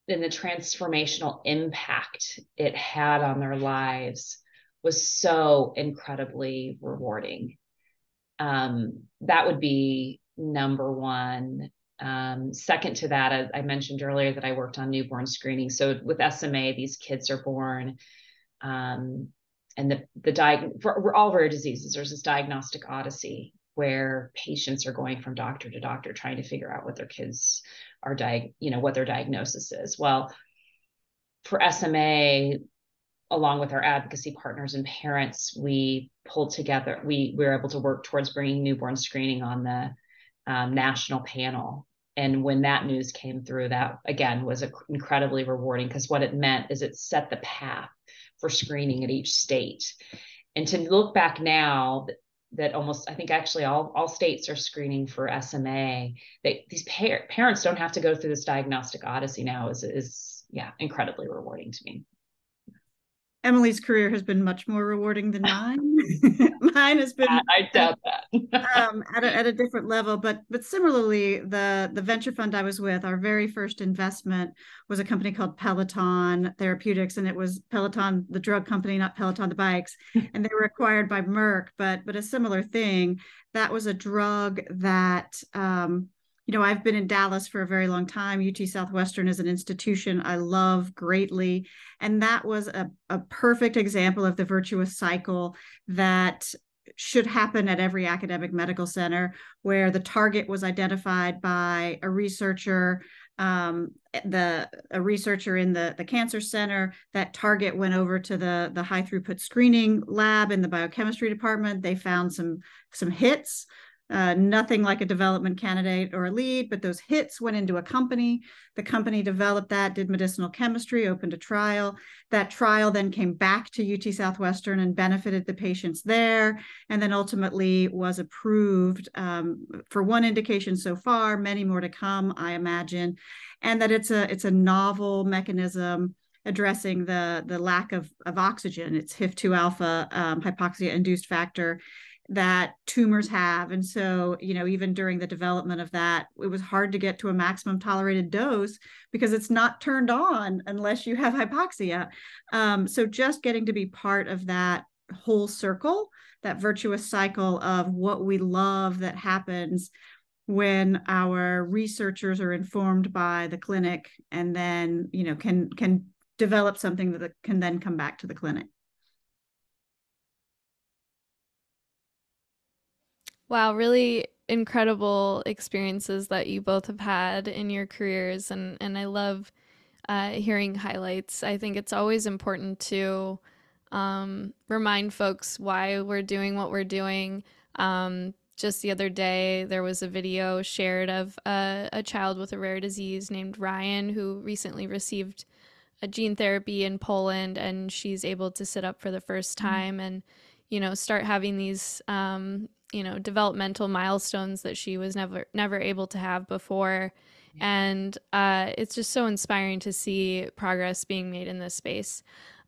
and the transformational impact it had on their lives was so incredibly rewarding. Um, that would be number one. Um, second to that, I, I mentioned earlier that I worked on newborn screening. So with S M A, these kids are born, um, and the the diag- for, for all rare diseases, there's this diagnostic odyssey where patients are going from doctor to doctor trying to figure out what their kids are, di- you know, what their diagnosis is. Well, for S M A, along with our advocacy partners and parents, we pulled together, we, we were able to work towards bringing newborn screening on the um, national panel. And when that news came through, that again was a, incredibly rewarding, because what it meant is it set the path for screening at each state. And to look back now, that almost, I think actually all, all states are screening for S M A. They, these par- parents don't have to go through this diagnostic odyssey now is, is yeah, incredibly rewarding to me. Emily's career has been much more rewarding than mine. Mine has been- I, I doubt that. um, at, a, at a different level, but but similarly, the, the venture fund I was with, our very first investment was a company called Peloton Therapeutics, and it was Peloton, the drug company, not Peloton, the bikes, and they were acquired by Merck, but, but a similar thing. That was a drug that, um, you know, I've been in Dallas for a very long time. U T Southwestern is an institution I love greatly. And that was a, a perfect example of the virtuous cycle that should happen at every academic medical center, where the target was identified by a researcher, um, the a researcher in the, the cancer center. That target went over to the, the high throughput screening lab in the biochemistry department. They found some, some hits. Uh, nothing like a development candidate or a lead, but those hits went into a company. The company developed that, did medicinal chemistry, opened a trial. That trial then came back to U T Southwestern and benefited the patients there, and then ultimately was approved um, for one indication so far, many more to come, I imagine, and that it's a it's a novel mechanism addressing the, the lack of, of oxygen. It's H I F two alpha, um, hypoxia-induced factor, that tumors have. And so, you know, even during the development of that, it was hard to get to a maximum tolerated dose because it's not turned on unless you have hypoxia. Um, so just getting to be part of that whole circle, that virtuous cycle of what we love that happens when our researchers are informed by the clinic and then, you know, can, can develop something that can then come back to the clinic. Wow, really incredible experiences that you both have had in your careers, and, and I love uh, hearing highlights. I think it's always important to um, remind folks why we're doing what we're doing. Um, just the other day, there was a video shared of a, a child with a rare disease named Ryan who recently received a gene therapy in Poland, and she's able to sit up for the first time and, you know, start having these um, you know, developmental milestones that she was never, never able to have before. And uh, it's just so inspiring to see progress being made in this space.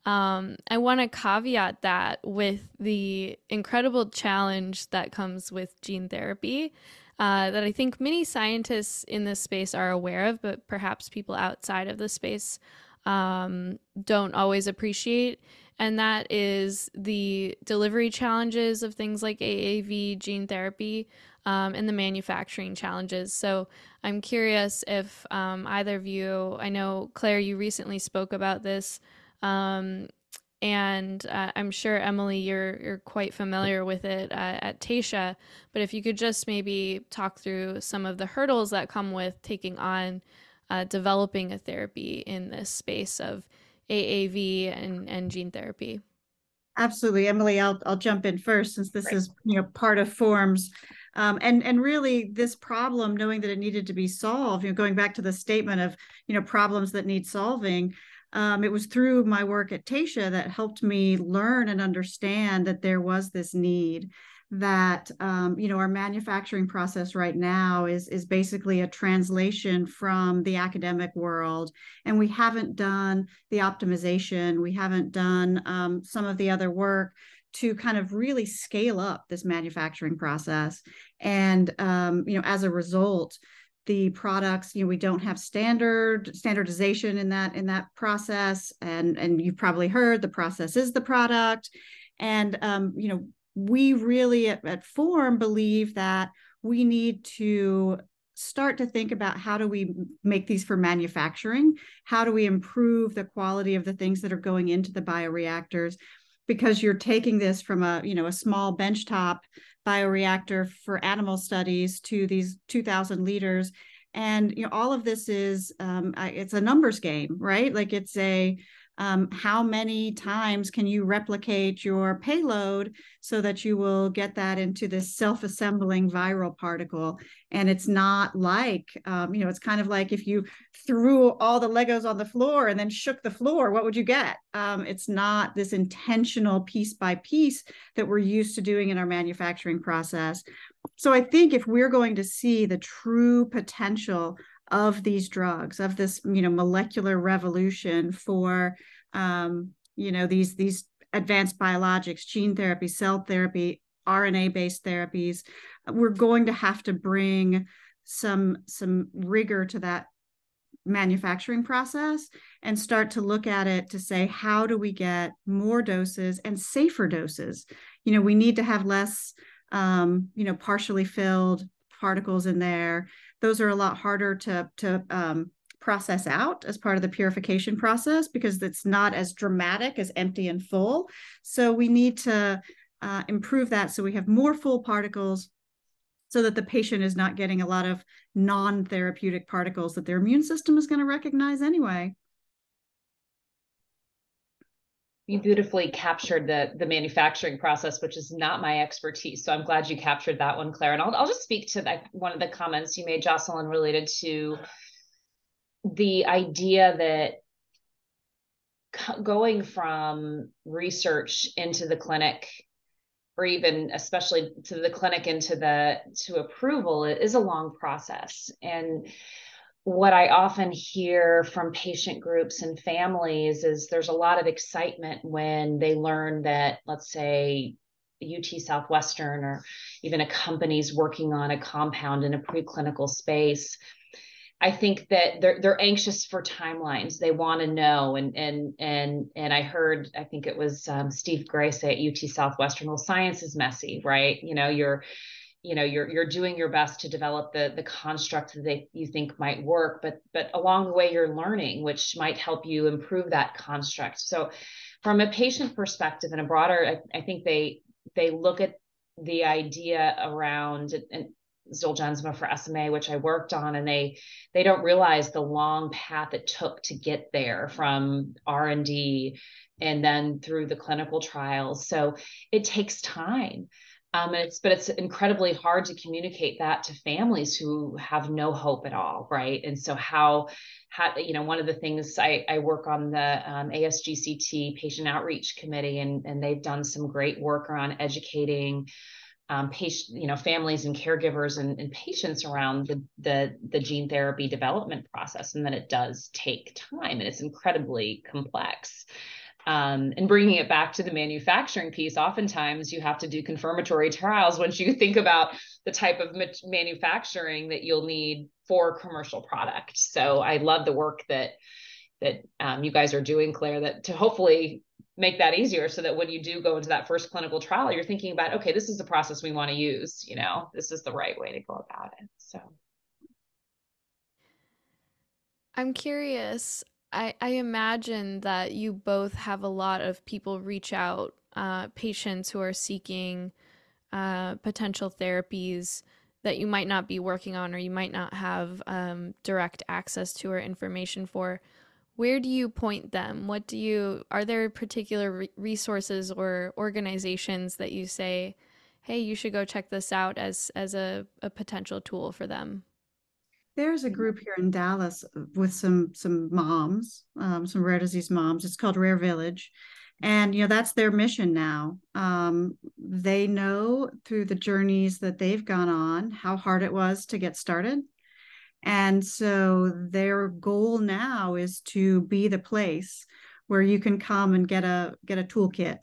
Um, I want to caveat that with the incredible challenge that comes with gene therapy uh, that I think many scientists in this space are aware of, but perhaps people outside of the space um, don't always appreciate. And that is the delivery challenges of things like A A V gene therapy um, and the manufacturing challenges. So I'm curious if um, either of you, I know Claire, you recently spoke about this, um, and uh, I'm sure Emily, you're you're quite familiar with it uh, at Taysha, but if you could just maybe talk through some of the hurdles that come with taking on uh, developing a therapy in this space of A A V and, and gene therapy. Absolutely. Emily, I'll, I'll jump in first since this right. is you know part of Form's. Um, and, and really this problem, knowing that it needed to be solved, you know, going back to the statement of, you know, problems that need solving, um, it was through my work at Taysha that helped me learn and understand that there was this need that, um, you know, our manufacturing process right now is, is basically a translation from the academic world. And we haven't done the optimization. We haven't done um, some of the other work to kind of really scale up this manufacturing process. And, um, you know, as a result, the products, you know, we don't have standard standardization in that, in that process. And, and you've probably heard the process is the product. And, um, you know, we really at, at Form believe that we need to start to think about how do we make these for manufacturing? How do we improve the quality of the things that are going into the bioreactors? Because you're taking this from a, you know, a small benchtop bioreactor for animal studies to these two thousand liters. And, you know, all of this is, um, it's a numbers game, right? Like it's a, Um, how many times can you replicate your payload so that you will get that into this self-assembling viral particle? And it's not like, um, you know, it's kind of like if you threw all the Legos on the floor and then shook the floor, what would you get? Um, it's not this intentional piece by piece that we're used to doing in our manufacturing process. So I think if we're going to see the true potential of these drugs, of this, you know, molecular revolution for, um, you know, these, these advanced biologics, gene therapy, cell therapy, R N A-based therapies, we're going to have to bring some, some rigor to that manufacturing process and start to look at it to say, how do we get more doses and safer doses? You know, we need to have less, um, you know, partially filled particles in there. Those are a lot harder to, to um, process out as part of the purification process because it's not as dramatic as empty and full. So we need to uh, improve that so we have more full particles so that the patient is not getting a lot of non-therapeutic particles that their immune system is going to recognize anyway. You beautifully captured the, the manufacturing process, which is not my expertise. So I'm glad you captured that one, Claire. And I'll, I'll just speak to that, one of the comments you made, Jocelyn, related to the idea that going from research into the clinic, or even especially to the clinic into the to approval, is a long process. And what I often hear from patient groups and families is there's a lot of excitement when they learn that, let's say, U T Southwestern or even a company's working on a compound in a preclinical space, I think that they're they're anxious for timelines. They want to know. And and and and I heard, I think it was um, Steve Gray say at U T Southwestern, well, science is messy, right? You know, you're you know you're you're doing your best to develop the the construct that they, you think might work, but but along the way you're learning, which might help you improve that construct. So, from a patient perspective and a broader, I, I think they they look at the idea around and. Zolgensma for S M A, which I worked on, and they they don't realize the long path it took to get there from R and D and then through the clinical trials. So it takes time. Um, it's but it's incredibly hard to communicate that to families who have no hope at all, right? And so how, how you know, one of the things I, I work on the um, A S G C T Patient Outreach Committee, and, and they've done some great work around educating Um, patient, you know, families and caregivers and, and patients around the, the the gene therapy development process, and that it does take time and it's incredibly complex. Um, and bringing it back to the manufacturing piece, oftentimes you have to do confirmatory trials once you think about the type of ma- manufacturing that you'll need for commercial product. So I love the work that that um, you guys are doing, Claire, that to hopefully make that easier so that when you do go into that first clinical trial, you're thinking about, okay, this is the process we want to use, you know, this is the right way to go about it. So I'm curious, I, I imagine that you both have a lot of people reach out, uh, patients who are seeking uh, potential therapies that you might not be working on or you might not have um, direct access to or information for. Where do you point them? What do you, are there particular re- resources or organizations that you say, hey, you should go check this out as, as a, a potential tool for them? There's a group here in Dallas with some, some moms, um, some rare disease moms. It's called Rare Village. And, you know, that's their mission now. Um, they know through the journeys that they've gone on, how hard it was to get started. And so their goal now is to be the place where you can come and get a get a toolkit,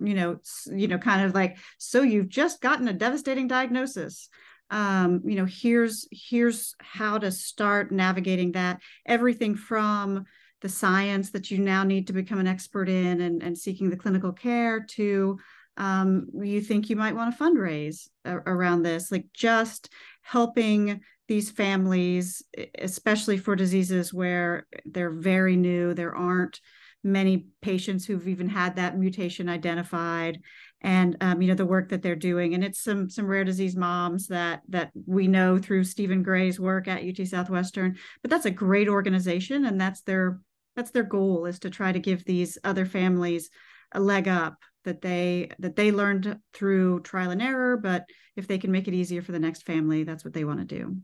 you know, you know, kind of like, so you've just gotten a devastating diagnosis. Um, you know, here's here's how to start navigating that, everything from the science that you now need to become an expert in and, and seeking the clinical care to um, you think you might want to fundraise a- around this, like just helping these families, especially for diseases where they're very new, there aren't many patients who've even had that mutation identified, and um, you know, the work that they're doing. And it's some some rare disease moms that that we know through Stephen Gray's work at U T Southwestern. But that's a great organization, and that's their that's their goal, is to try to give these other families a leg up that they that they learned through trial and error. But if they can make it easier for the next family, that's what they want to do.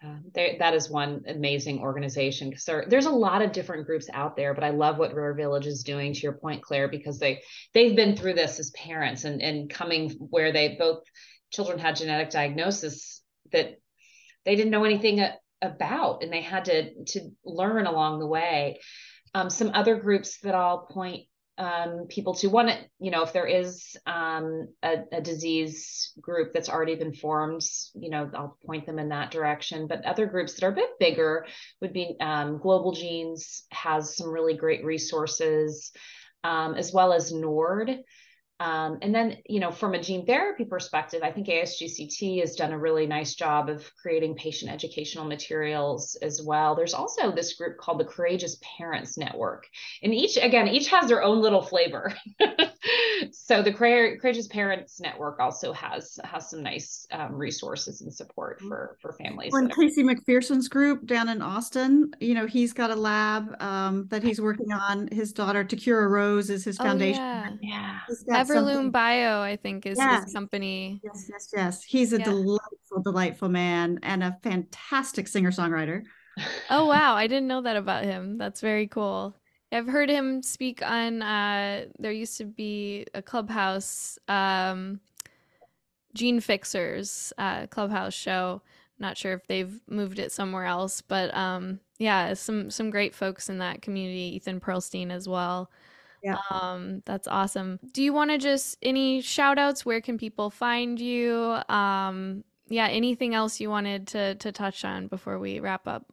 Uh, there, that is one amazing organization, because there, there's a lot of different groups out there, but I love what Rare Village is doing, to your point, Claire, because they, they've been through this as parents and, and coming where they both children had genetic diagnosis that they didn't know anything about, and they had to, to learn along the way. Um, some other groups that I'll point Um, people to one, you know, if there is um, a, a disease group that's already been formed, you know, I'll point them in that direction. But other groups that are a bit bigger would be um, Global Genes has some really great resources, um, as well as NORD. Um, and then, you know, from a gene therapy perspective, I think A S G C T has done a really nice job of creating patient educational materials as well. There's also this group called the Courageous Parents Network. And each, again, each has their own little flavor. So the Courageous Parents Network also has has some nice um, resources and support for, for families. Well, and Casey McPherson's group down in Austin, you know, he's got a lab um, that he's working on. His daughter, Takira Rose, is his foundation. Oh, yeah. yeah. Everloom Bio, I think, is yes. his company. Yes, yes, yes. He's a yeah. delightful, delightful man and a fantastic singer-songwriter. Oh, wow. I didn't know that about him. That's very cool. I've heard him speak on, uh, there used to be a Clubhouse, um, Gene Fixers uh, Clubhouse show. Not sure if they've moved it somewhere else, but um, yeah, some, some great folks in that community, Ethan Pearlstein as well. Yeah. Um, that's awesome. Do you want to just, any shout outs? Where can people find you? Um, yeah. Anything else you wanted to, to touch on before we wrap up?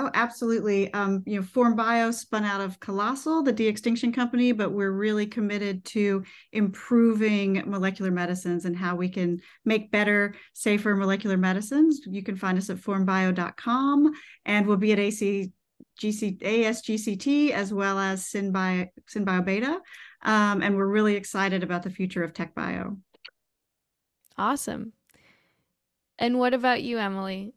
Oh, absolutely. Um, you know, Form Bio spun out of Colossal, the de-extinction company, but we're really committed to improving molecular medicines and how we can make better, safer molecular medicines. You can find us at form bio dot com, and we'll be at A S G C T as well as SynBio, SynBio Beta. Um, and we're really excited about the future of tech bio. Awesome. And what about you, Emily?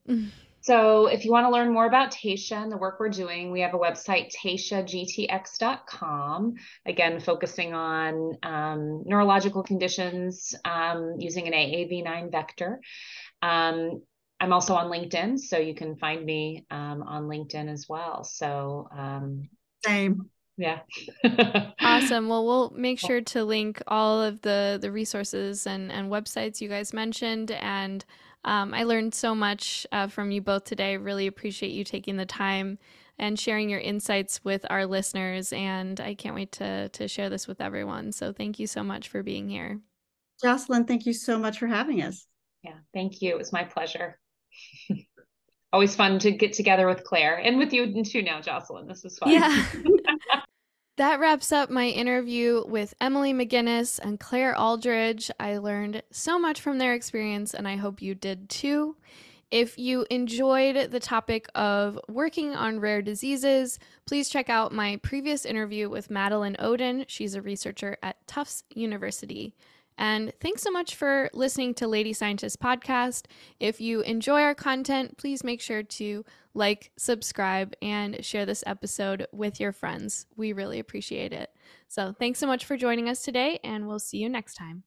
So if you want to learn more about Taysha and the work we're doing, we have a website, taysha g t x dot com, again, focusing on um, neurological conditions um, using an A A V nine vector. Um, I'm also on LinkedIn, so you can find me um, on LinkedIn as well. So um, same. Yeah. Awesome. Well, we'll make sure to link all of the, the resources and, and websites you guys mentioned, and Um, I learned so much uh, from you both today. Really appreciate you taking the time and sharing your insights with our listeners. And I can't wait to, to share this with everyone. So thank you so much for being here. Jocelyn, thank you so much for having us. Yeah, thank you. It was my pleasure. Always fun to get together with Claire and with you too now, Jocelyn. This is fun. Yeah. That wraps up my interview with Emily McGinnis and Claire Aldridge. I learned so much from their experience, and I hope you did too. If you enjoyed the topic of working on rare diseases, please check out my previous interview with Madeline Oden. She's a researcher at Tufts University. And thanks so much for listening to Lady Scientist Podcast. If you enjoy our content, please make sure to like, subscribe, and share this episode with your friends. We really appreciate it. So thanks so much for joining us today, and we'll see you next time.